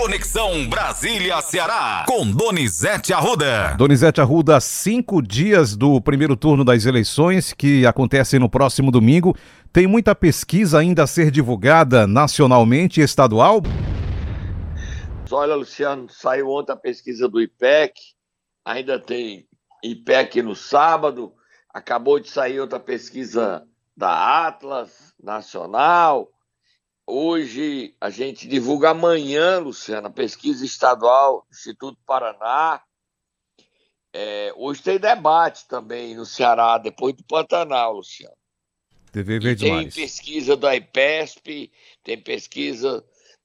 Conexão Brasília-Ceará, com Donizete Arruda. Donizete Arruda, há 5 dias do primeiro turno das eleições, que acontecem no próximo domingo. Tem muita pesquisa ainda a ser divulgada nacionalmente e estadual? Olha, Luciano, saiu ontem a pesquisa do IPEC, ainda tem IPEC no sábado, acabou de sair outra pesquisa da Atlas Nacional. Hoje a gente divulga amanhã, Luciana, pesquisa estadual do Instituto Paraná. Hoje tem debate também no Ceará, depois do Pantanal, Luciano. TV Verde tem mais. Pesquisa da IPESP, tem pesquisa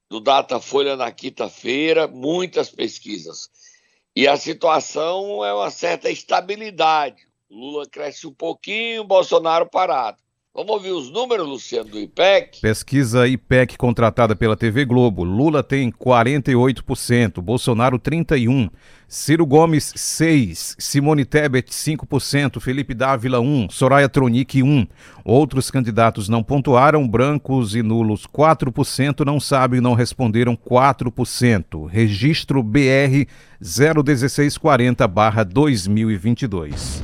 do Data Folha na quinta-feira, muitas pesquisas. E a situação é uma certa estabilidade. Lula cresce um pouquinho, Bolsonaro parado. Vamos ouvir os números, Luciano, do IPEC? Pesquisa IPEC contratada pela TV Globo. Lula tem 48%, Bolsonaro 31%, Ciro Gomes 6%, Simone Tebet 5%, Felipe Dávila 1%, Soraya Tronic 1%. Outros candidatos não pontuaram, brancos e nulos 4%, não sabem, não responderam 4%. Registro BR 01640/2022.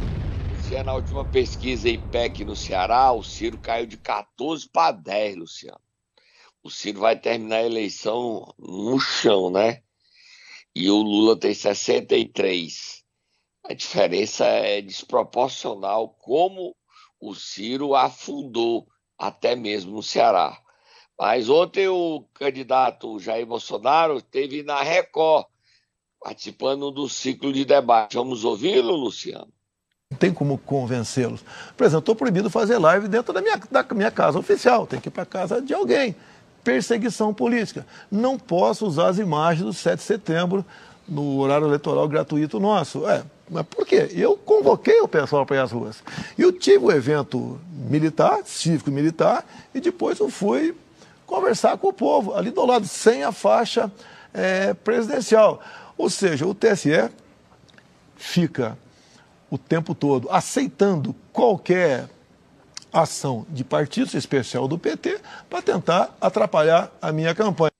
Na última pesquisa IPEC no Ceará, o Ciro caiu de 14 para 10, Luciano. O Ciro vai terminar a eleição no chão, né? E o Lula tem 63. A diferença é desproporcional, como o Ciro afundou até mesmo no Ceará. Mas ontem o candidato Jair Bolsonaro esteve na Record, participando do ciclo de debate. Vamos ouvi-lo, Luciano? Não tem como convencê-los. Por exemplo, estou proibido fazer live dentro da minha casa oficial. Tem que ir para a casa de alguém. Perseguição política. Não posso usar as imagens do 7 de setembro no horário eleitoral gratuito nosso. Mas por quê? Eu convoquei o pessoal para ir às ruas. Eu tive o evento militar, cívico-militar, e depois eu fui conversar com o povo, ali do lado, sem a faixa presidencial. Ou seja, o TSE fica o tempo todo aceitando qualquer ação de partidos, especial do PT, para tentar atrapalhar a minha campanha.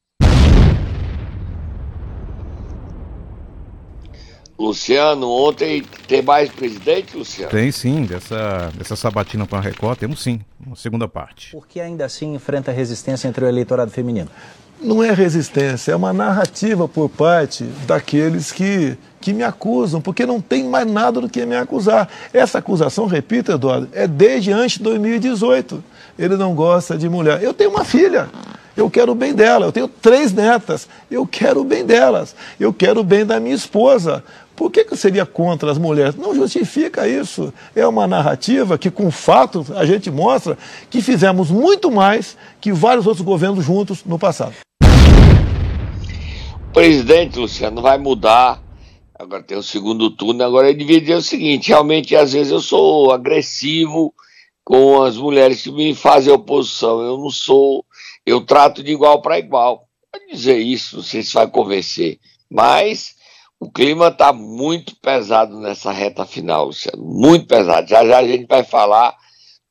Luciano, ontem tem mais presidente, Luciano? Tem sim, dessa sabatina com a Record, temos sim, uma segunda parte. Por que ainda assim enfrenta resistência entre o eleitorado feminino? Não é resistência, é uma narrativa por parte daqueles que me acusam, porque não tem mais nada do que me acusar. Essa acusação, repito, Eduardo, é desde antes de 2018. Ele não gosta de mulher. Eu tenho uma filha, eu quero o bem dela. Eu tenho 3 netas, eu quero o bem delas. Eu quero o bem da minha esposa. Por que eu seria contra as mulheres? Não justifica isso. É uma narrativa que, com fatos, a gente mostra que fizemos muito mais que vários outros governos juntos no passado. O presidente, Luciano, vai mudar. Agora tem o segundo turno. Agora ele devia dizer o seguinte: realmente, às vezes, eu sou agressivo com as mulheres que me fazem oposição. Eu não sou. Eu trato de igual para igual. Pode dizer isso, não sei se vai convencer. Mas o clima está muito pesado nessa reta final, Luciano. Muito pesado. Já a gente vai falar.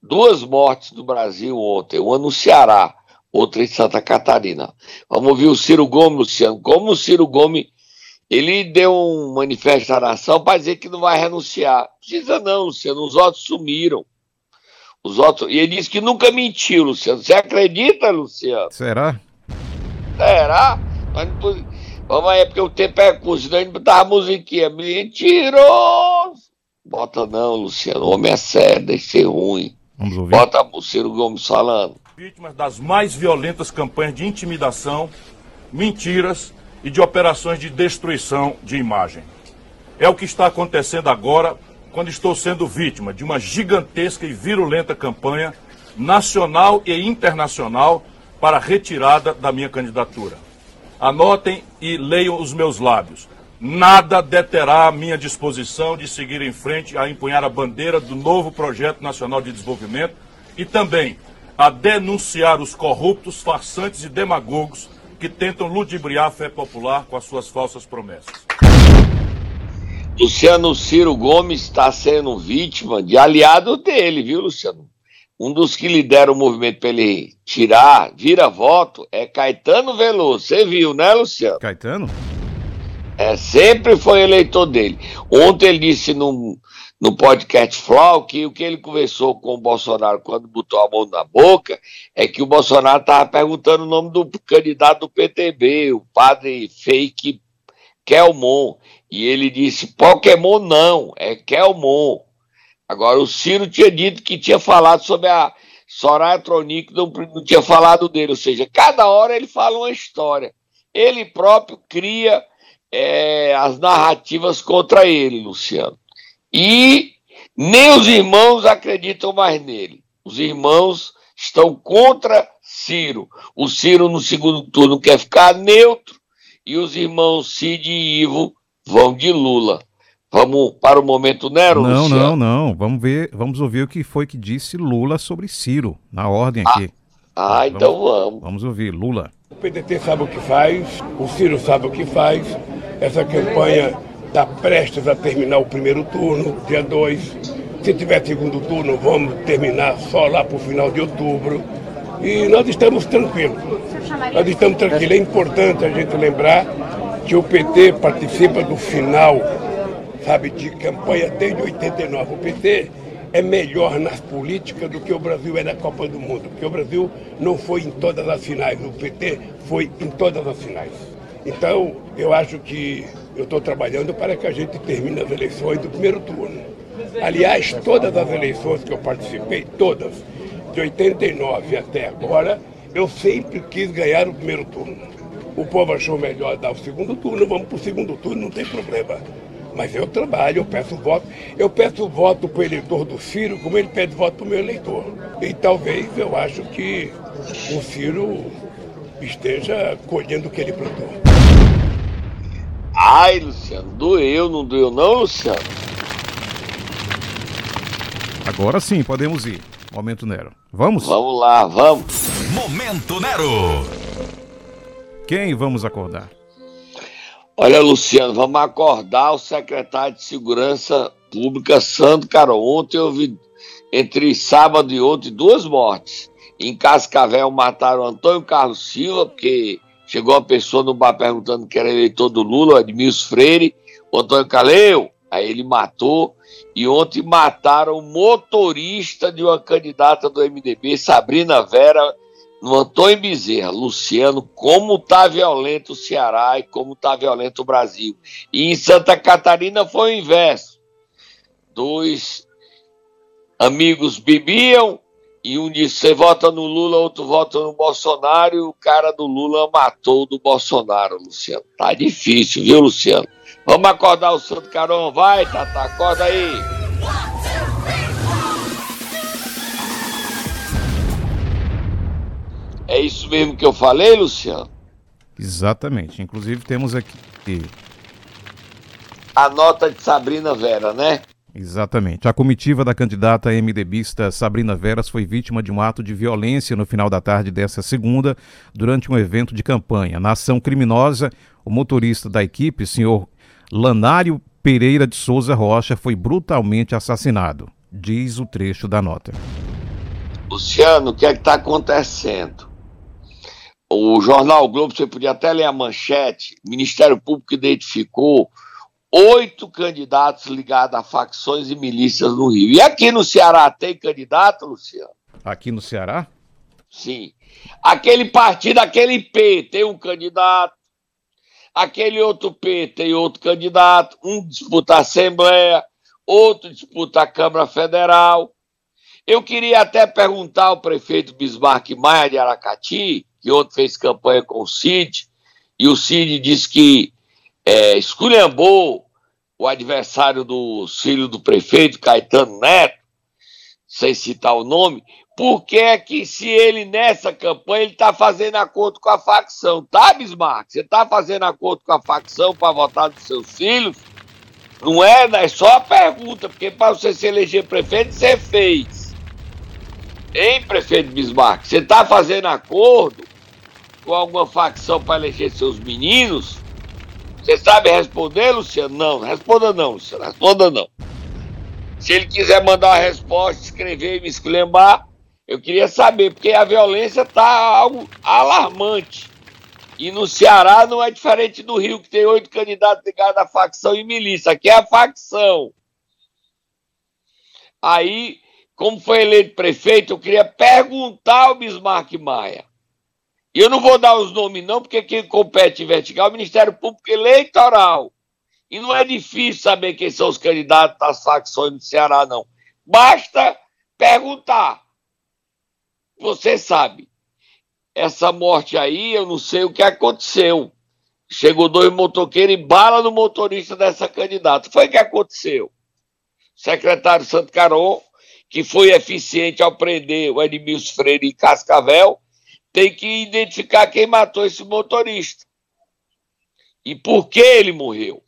2 mortes no Brasil ontem. Uma no Ceará, outra em Santa Catarina. Vamos ouvir o Ciro Gomes, Luciano. Como o Ciro Gomes, ele deu um manifesto à nação para dizer que não vai renunciar. Não precisa não, Luciano. Os votos sumiram. E ele disse que nunca mentiu, Luciano. Você acredita, Luciano? Será? Mas não... Vamos aí, porque o tempo é curto. Senão a gente botava a musiquinha. Mentiroso! Bota não, Luciano. O homem é sério, deixa ser ruim. Vamos ouvir. Bota o Ciro Gomes falando. Vítimas das mais violentas campanhas de intimidação, mentiras e de operações de destruição de imagem. É o que está acontecendo agora, quando estou sendo vítima de uma gigantesca e virulenta campanha nacional e internacional para a retirada da minha candidatura. Anotem e leiam os meus lábios. Nada deterá a minha disposição de seguir em frente a empunhar a bandeira do novo Projeto Nacional de Desenvolvimento e também a denunciar os corruptos, farsantes e demagogos que tentam ludibriar a fé popular com as suas falsas promessas. Luciano, Ciro Gomes está sendo vítima de aliado dele, viu, Luciano? Um dos que lidera o movimento para ele tirar, vira voto, é Caetano Veloso. Você viu, né, Luciano? Caetano? É, sempre foi eleitor dele. Ontem ele disse no podcast Flow que o que ele conversou com o Bolsonaro quando botou a mão na boca é que o Bolsonaro estava perguntando o nome do candidato do PTB, o padre fake Kelmon. E ele disse, Pokémon não, é Kelmon. Agora, o Ciro tinha dito que tinha falado sobre a Soraya Tronic, não tinha falado dele. Ou seja, cada hora ele fala uma história. Ele próprio cria as narrativas contra ele, Luciano. E nem os irmãos acreditam mais nele. Os irmãos estão contra Ciro. O Ciro, no segundo turno, quer ficar neutro. E os irmãos Cid e Ivo vão de Lula. Vamos para o momento Nero, não, Luciano? Não. Vamos ouvir o que foi que disse Lula sobre Ciro, na ordem aqui. Então vamos. Vamos ouvir, Lula. O PDT sabe o que faz, o Ciro sabe o que faz. Essa campanha está prestes a terminar o primeiro turno, dia 2. Se tiver segundo turno, vamos terminar só lá para o final de outubro. E nós estamos tranquilos. É importante a gente lembrar que o PT participa do final, sabe, de campanha desde 89. O PT é melhor nas políticas do que o Brasil é na Copa do Mundo, porque o Brasil não foi em todas as finais, o PT foi em todas as finais. Então, eu acho que eu estou trabalhando para que a gente termine as eleições do primeiro turno. Aliás, todas as eleições que eu participei, todas, de 89 até agora, eu sempre quis ganhar o primeiro turno. O povo achou melhor dar o segundo turno, vamos para o segundo turno, não tem problema. Mas eu trabalho, eu peço voto. Eu peço voto para o eleitor do Ciro, como ele pede voto para o meu eleitor. E talvez eu acho que o Ciro esteja colhendo o que ele plantou. Ai, Luciano, doeu, não doeu não, Luciano? Agora sim, podemos ir. Momento Nero. Vamos? Vamos lá, vamos. Momento Nero. Quem vamos acordar? Olha, Luciano, vamos acordar o secretário de Segurança Pública, Sandro Caron. Ontem houve, entre sábado e ontem, 2 mortes. Em Cascavel mataram Antônio Carlos Silva, porque chegou uma pessoa no bar perguntando que era eleitor do Lula, o Edmilson Freire, o Antônio Caleu, aí ele matou. E ontem mataram o motorista de uma candidata do MDB, Sabrina Vera, no Antônio Bezerra. Luciano, como está violento o Ceará e como está violento o Brasil. E em Santa Catarina foi o inverso. 2 amigos bebiam e um disse, você vota no Lula, outro vota no Bolsonaro, e o cara do Lula matou o do Bolsonaro, Luciano. Tá difícil, viu, Luciano? Vamos acordar o Sandro Caron, vai, Tata, acorda aí. É isso mesmo que eu falei, Luciano? Exatamente. Inclusive temos aqui a nota de Sabrina Vera, né? Exatamente. A comitiva da candidata MDBista Sabrina Veras foi vítima de um ato de violência no final da tarde dessa segunda, durante um evento de campanha. Na ação criminosa, o motorista da equipe, senhor Lanário Pereira de Souza Rocha, foi brutalmente assassinado, diz o trecho da nota. Luciano, o que é que está acontecendo? O jornal Globo, você podia até ler a manchete, o Ministério Público identificou 8 candidatos ligados a facções e milícias no Rio. E aqui no Ceará tem candidato, Luciano? Aqui no Ceará? Sim. Aquele partido, aquele P, tem um candidato. Aquele outro P tem outro candidato. Um disputa a Assembleia, outro disputa a Câmara Federal. Eu queria até perguntar ao prefeito Bismarck Maia de Aracati, que ontem fez campanha com o Cid, e o Cid disse que esculhambou o adversário do filho do prefeito, Caetano Neto, sem citar o nome, porque é que se ele nessa campanha ele está fazendo acordo com a facção, tá, Bismarck? Você está fazendo acordo com a facção para votar nos seus filhos? Não é? É só a pergunta, porque para você se eleger prefeito, você fez. Hein, prefeito Bismarck? Você está fazendo acordo com alguma facção para eleger seus meninos? Você sabe responder, Luciano? Não, responda não, Luciano, responda não. Se ele quiser mandar uma resposta, escrever e me esculhambar, Eu queria saber, porque a violência está algo alarmante. E no Ceará não é diferente do Rio, que tem 8 candidatos de cada facção e milícia. Aqui é a facção. Aí, como foi eleito prefeito, eu queria perguntar ao Bismarck Maia. E eu não vou dar os nomes não, porque quem compete investigar é o Ministério Público Eleitoral. E não é difícil saber quem são os candidatos das facções do Ceará, não. Basta perguntar. Você sabe. Essa morte aí, eu não sei o que aconteceu. Chegou 2 motoqueiros e bala no motorista dessa candidata. Foi o que aconteceu. O secretário Sandro Caron, que foi eficiente ao prender o Edmilson Freire em Cascavel, tem que identificar quem matou esse motorista. E por que ele morreu?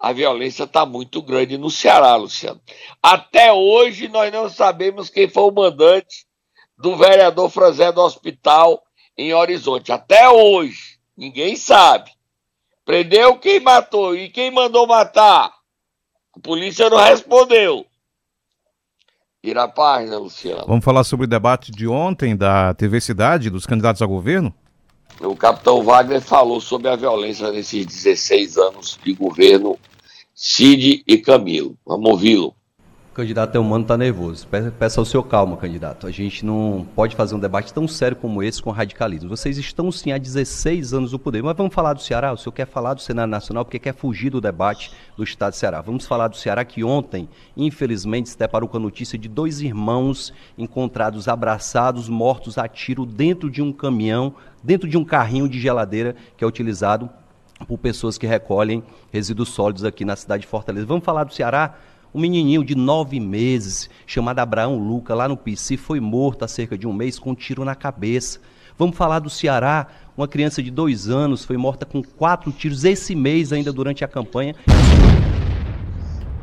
A violência está muito grande no Ceará, Luciano. Até hoje nós não sabemos quem foi o mandante do vereador Franzé do Hospital em Horizonte. Até hoje, ninguém sabe. Prendeu quem matou e quem mandou matar. A polícia não respondeu. Tira a página, Luciano. Vamos falar sobre o debate de ontem da TV Cidade, dos candidatos a governo? O capitão Wagner falou sobre a violência nesses 16 anos de governo Cid e Camilo. Vamos ouvi-lo. O candidato Elmano está nervoso. Peça ao seu calma, candidato. A gente não pode fazer um debate tão sério como esse com radicalismo. Vocês estão, sim, há 16 anos no poder. Mas vamos falar do Ceará? O senhor quer falar do cenário nacional porque quer fugir do debate do estado do Ceará. Vamos falar do Ceará, que ontem, infelizmente, se deparou com a notícia de 2 irmãos encontrados abraçados, mortos a tiro dentro de um caminhão, dentro de um carrinho de geladeira que é utilizado por pessoas que recolhem resíduos sólidos aqui na cidade de Fortaleza. Vamos falar do Ceará? Um menininho de 9 meses, chamado Abraão Luca, lá no PC, foi morto há cerca de um mês com um tiro na cabeça. Vamos falar do Ceará, uma criança de 2 anos foi morta com 4 tiros esse mês ainda durante a campanha.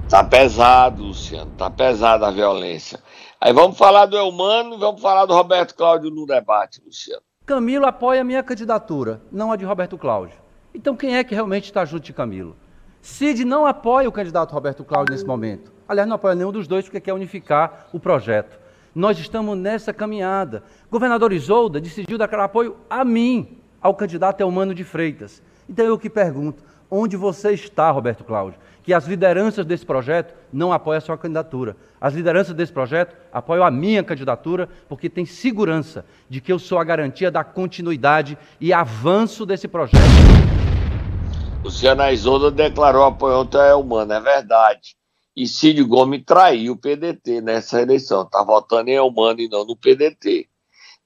Tá pesado, Luciano, tá pesada a violência. Aí vamos falar do Elmano e vamos falar do Roberto Cláudio no debate, Luciano. Camilo apoia a minha candidatura, não a de Roberto Cláudio. Então quem é que realmente está junto de Camilo? Cid não apoia o candidato Roberto Cláudio nesse momento. Aliás, não apoia nenhum dos dois porque quer unificar o projeto. Nós estamos nessa caminhada. Governador Isolda decidiu dar apoio a mim, ao candidato Elmano de Freitas. Então eu que pergunto, onde você está, Roberto Cláudio? Que as lideranças desse projeto não apoiam a sua candidatura. As lideranças desse projeto apoiam a minha candidatura porque tem segurança de que eu sou a garantia da continuidade e avanço desse projeto. Luciana Isolda declarou apoio ao Elmano, é verdade. E Ciro Gomes traiu o PDT nessa eleição. Está votando em Elmano e não no PDT.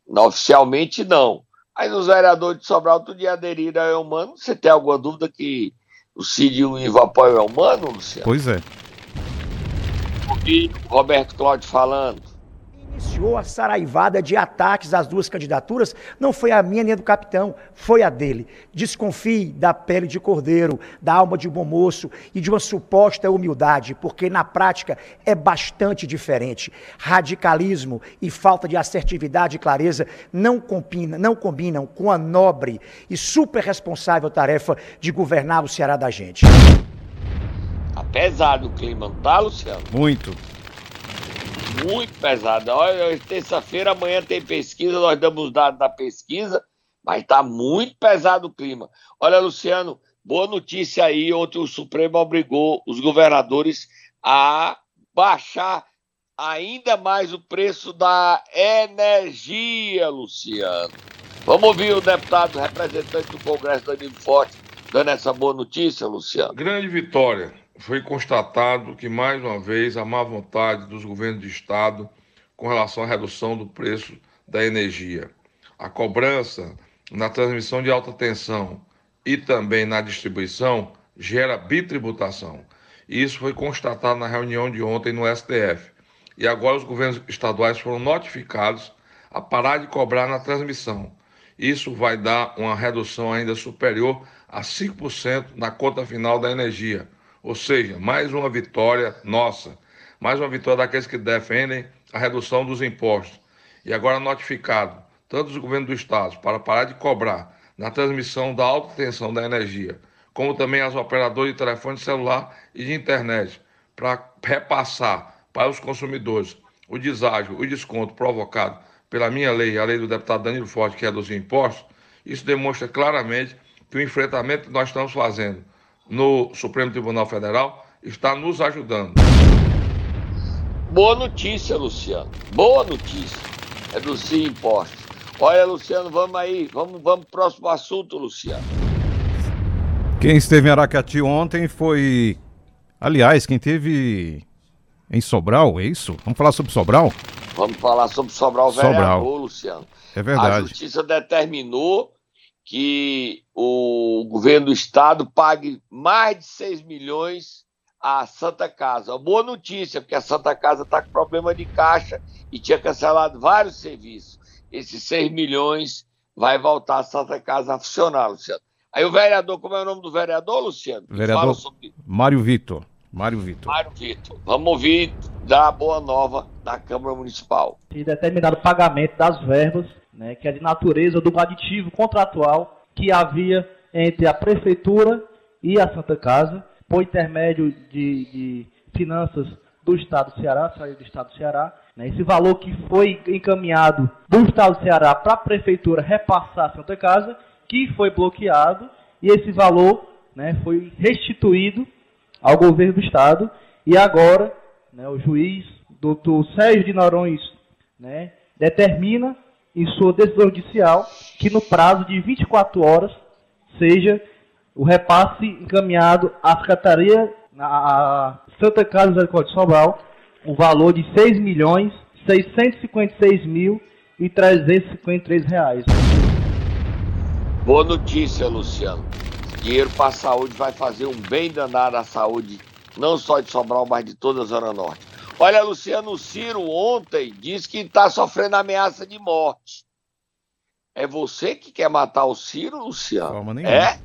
Não, oficialmente não. Mas os vereadores de Sobral todo dia aderiram ao Elmano. Você tem alguma dúvida que o Ciro e o Ivo apoiam o Elmano, Luciano? Pois é. E Roberto Cláudio falando. Iniciou a saraivada de ataques às duas candidaturas, não foi a minha nem a do capitão, foi a dele. Desconfie da pele de cordeiro, da alma de bom moço e de uma suposta humildade, porque na prática é bastante diferente. Radicalismo e falta de assertividade e clareza não combinam com a nobre e super responsável tarefa de governar o Ceará da gente. Tá pesado o clima, não tá, Luciano? Muito pesada. Olha, terça-feira, amanhã tem pesquisa, nós damos os dados da pesquisa, mas está muito pesado o clima. Olha, Luciano, boa notícia aí, ontem o Supremo obrigou os governadores a baixar ainda mais o preço da energia, Luciano. Vamos ouvir o deputado representante do Congresso, Danilo Forte, dando essa boa notícia, Luciano. Grande vitória. Foi constatado que, mais uma vez, a má vontade dos governos de Estado com relação à redução do preço da energia. A cobrança na transmissão de alta tensão e também na distribuição gera bitributação. Isso foi constatado na reunião de ontem no STF. E agora os governos estaduais foram notificados a parar de cobrar na transmissão. Isso vai dar uma redução ainda superior a 5% na conta final da energia. Ou seja, mais uma vitória nossa, mais uma vitória daqueles que defendem a redução dos impostos. E agora notificado, tanto os governos do Estado, para parar de cobrar na transmissão da alta tensão da energia, como também as operadoras de telefone celular e de internet, para repassar para os consumidores o deságio, o desconto provocado pela minha lei, a lei do deputado Danilo Forte, que reduziu impostos, isso demonstra claramente que o enfrentamento que nós estamos fazendo no Supremo Tribunal Federal está nos ajudando. Boa notícia, Luciano. Boa notícia. Reduzir impostos. Olha, Luciano, vamos aí. Vamos pro próximo assunto, Luciano. Quem esteve em Aracati ontem foi... Aliás, quem esteve em Sobral, é isso? Vamos falar sobre Sobral? Vamos falar sobre Sobral, vereador, Luciano. É verdade. A justiça determinou que o governo do estado pague mais de 6 milhões a Santa Casa. Boa notícia, porque a Santa Casa está com problema de caixa e tinha cancelado vários serviços. Esses 6 milhões vai voltar a Santa Casa a funcionar, Luciano. Aí o vereador, como é o nome do vereador, Luciano? Vereador sobre... Mário Vitor. Vamos ouvir da boa nova da Câmara Municipal. E determinado o pagamento das verbas, né, que é de natureza do aditivo contratual que havia entre a Prefeitura e a Santa Casa, por intermédio de finanças do Estado do Ceará, saiu do Estado do Ceará, né? Esse valor que foi encaminhado do Estado do Ceará para a Prefeitura repassar a Santa Casa, que foi bloqueado, e esse valor, né, foi restituído ao governo do Estado, e agora, né, o juiz doutor Sérgio de Noronha, né, determina em sua decisão judicial que no prazo de 24 horas seja o repasse encaminhado à Secretaria, à Santa Casa do Misericórdia de Sobral, o valor de R$ 6.656.353. Boa notícia, Luciano. Dinheiro para a saúde vai fazer um bem danado à saúde, não só de Sobral, mas de toda a Zona Norte. Olha, Luciano, o Ciro ontem disse que está sofrendo ameaça de morte. É você que quer matar o Ciro, Luciano? De forma nenhuma. É?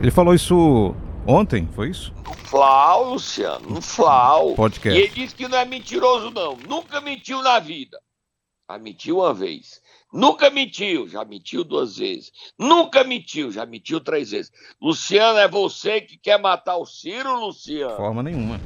Ele falou isso ontem, foi isso? No Flow, Luciano, no Flow. Podcast. E ele disse que não é mentiroso, não. Nunca mentiu na vida. Já mentiu uma vez. Nunca mentiu, já mentiu 2 vezes. Nunca mentiu, já mentiu 3 vezes. Luciano, é você que quer matar o Ciro, Luciano? De forma nenhuma.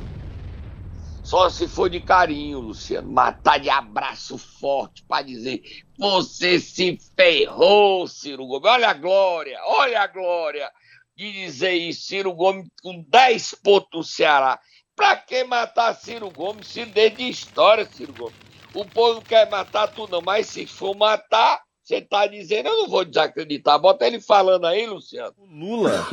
Só se for de carinho, Luciano. Matar de abraço forte para dizer: você se ferrou, Ciro Gomes. Olha a glória, olha a glória. De dizer isso, Ciro Gomes com 10 pontos do Ceará. Pra que matar Ciro Gomes? Se dê de história, Ciro Gomes. O povo não quer matar tu não, mas se for matar, você tá dizendo, eu não vou desacreditar. Bota ele falando aí, Luciano. O Lula,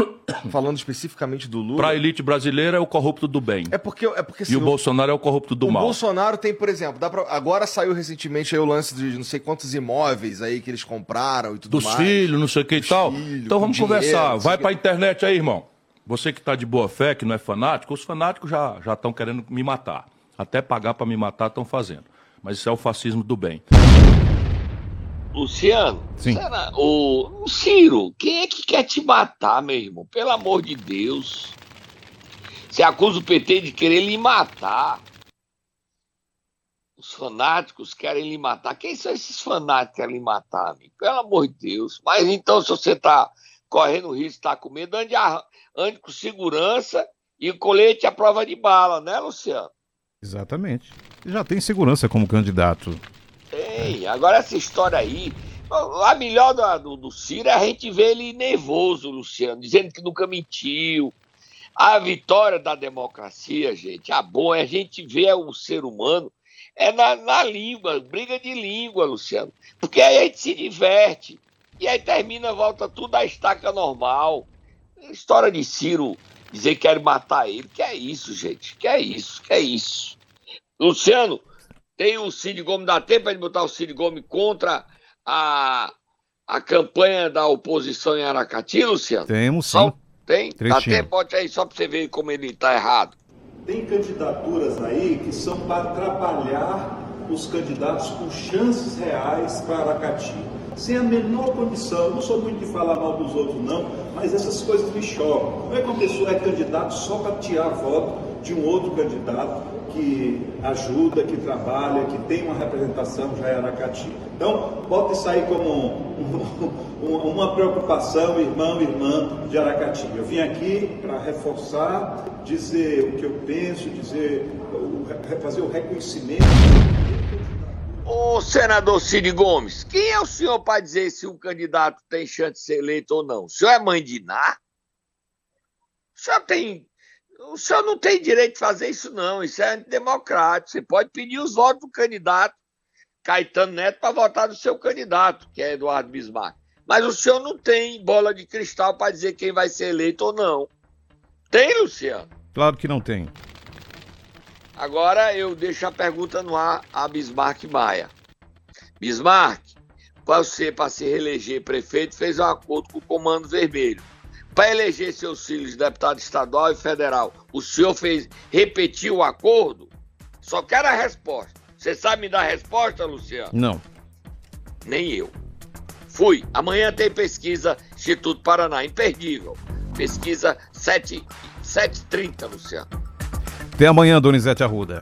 falando especificamente do Lula... Pra elite brasileira é o corrupto do bem. É porque e o Bolsonaro é o corrupto do mal. O Bolsonaro tem, por exemplo, agora saiu recentemente aí o lance de não sei quantos imóveis aí que eles compraram e tudo mais. Dos filhos, não sei o que e tal. Então vamos conversar. Vai pra internet aí, irmão. Você que tá de boa fé, que não é fanático, os fanáticos já estão querendo me matar. Até pagar pra me matar estão fazendo. Mas isso é o fascismo do bem. Luciano, será, o Ciro, quem é que quer te matar, meu irmão? Pelo amor de Deus. Você acusa o PT de querer lhe matar. Os fanáticos querem lhe matar. Quem são esses fanáticos que querem lhe matar, amigo? Pelo amor de Deus. Mas então, se você está correndo risco, está com medo, ande com segurança e o colete à prova de bala, né, Luciano? Exatamente. Já tem segurança como candidato. Tem. Agora essa história aí, a melhor do Ciro é a gente ver ele nervoso, Luciano, dizendo que nunca mentiu. A vitória da democracia, gente, a boa é a gente ver o ser humano na língua, briga de língua, Luciano. Porque aí a gente se diverte. E aí termina, volta tudo à estaca normal. A história de Ciro dizer que quer matar ele, que é isso, gente, que é isso. Luciano, tem o Ciro Gomes, dá tempo de botar o Ciro Gomes contra a campanha da oposição em Aracati, Luciano? Temos, sim. Tem? Dá tempo, bote aí só para você ver como ele está errado. Tem candidaturas aí que são para atrapalhar os candidatos com chances reais para Aracati. Sem a menor condição, eu não sou muito de falar mal dos outros não, mas essas coisas me chocam. Não é que uma pessoa é candidato só para tirar voto de um outro candidato que ajuda, que trabalha, que tem uma representação já em Aracati. Então, pode sair como uma preocupação, irmão e irmã de Aracati. Eu vim aqui para reforçar, dizer o que eu penso, dizer, fazer o reconhecimento. Ô senador Ciro Gomes, quem é o senhor para dizer se um candidato tem chance de ser eleito ou não? O senhor é mãe de Ná? O senhor não tem direito de fazer isso, não. Isso é antidemocrático. Você pode pedir os votos do candidato Caetano Neto para votar no seu candidato, que é Eduardo Bismarck. Mas o senhor não tem bola de cristal para dizer quem vai ser eleito ou não. Tem, Luciano? Claro que não tem. Agora eu deixo a pergunta no ar a Bismarck Maia. Bismarck, você, para se reeleger prefeito, fez um acordo com o Comando Vermelho. Para eleger seus filhos deputado estadual e federal, o senhor fez repetir o acordo? Só quero a resposta. Você sabe me dar a resposta, Luciano? Não. Nem eu. Fui. Amanhã tem pesquisa Instituto Paraná, imperdível. Pesquisa 7h30, Luciano. Até amanhã, Donizete Arruda.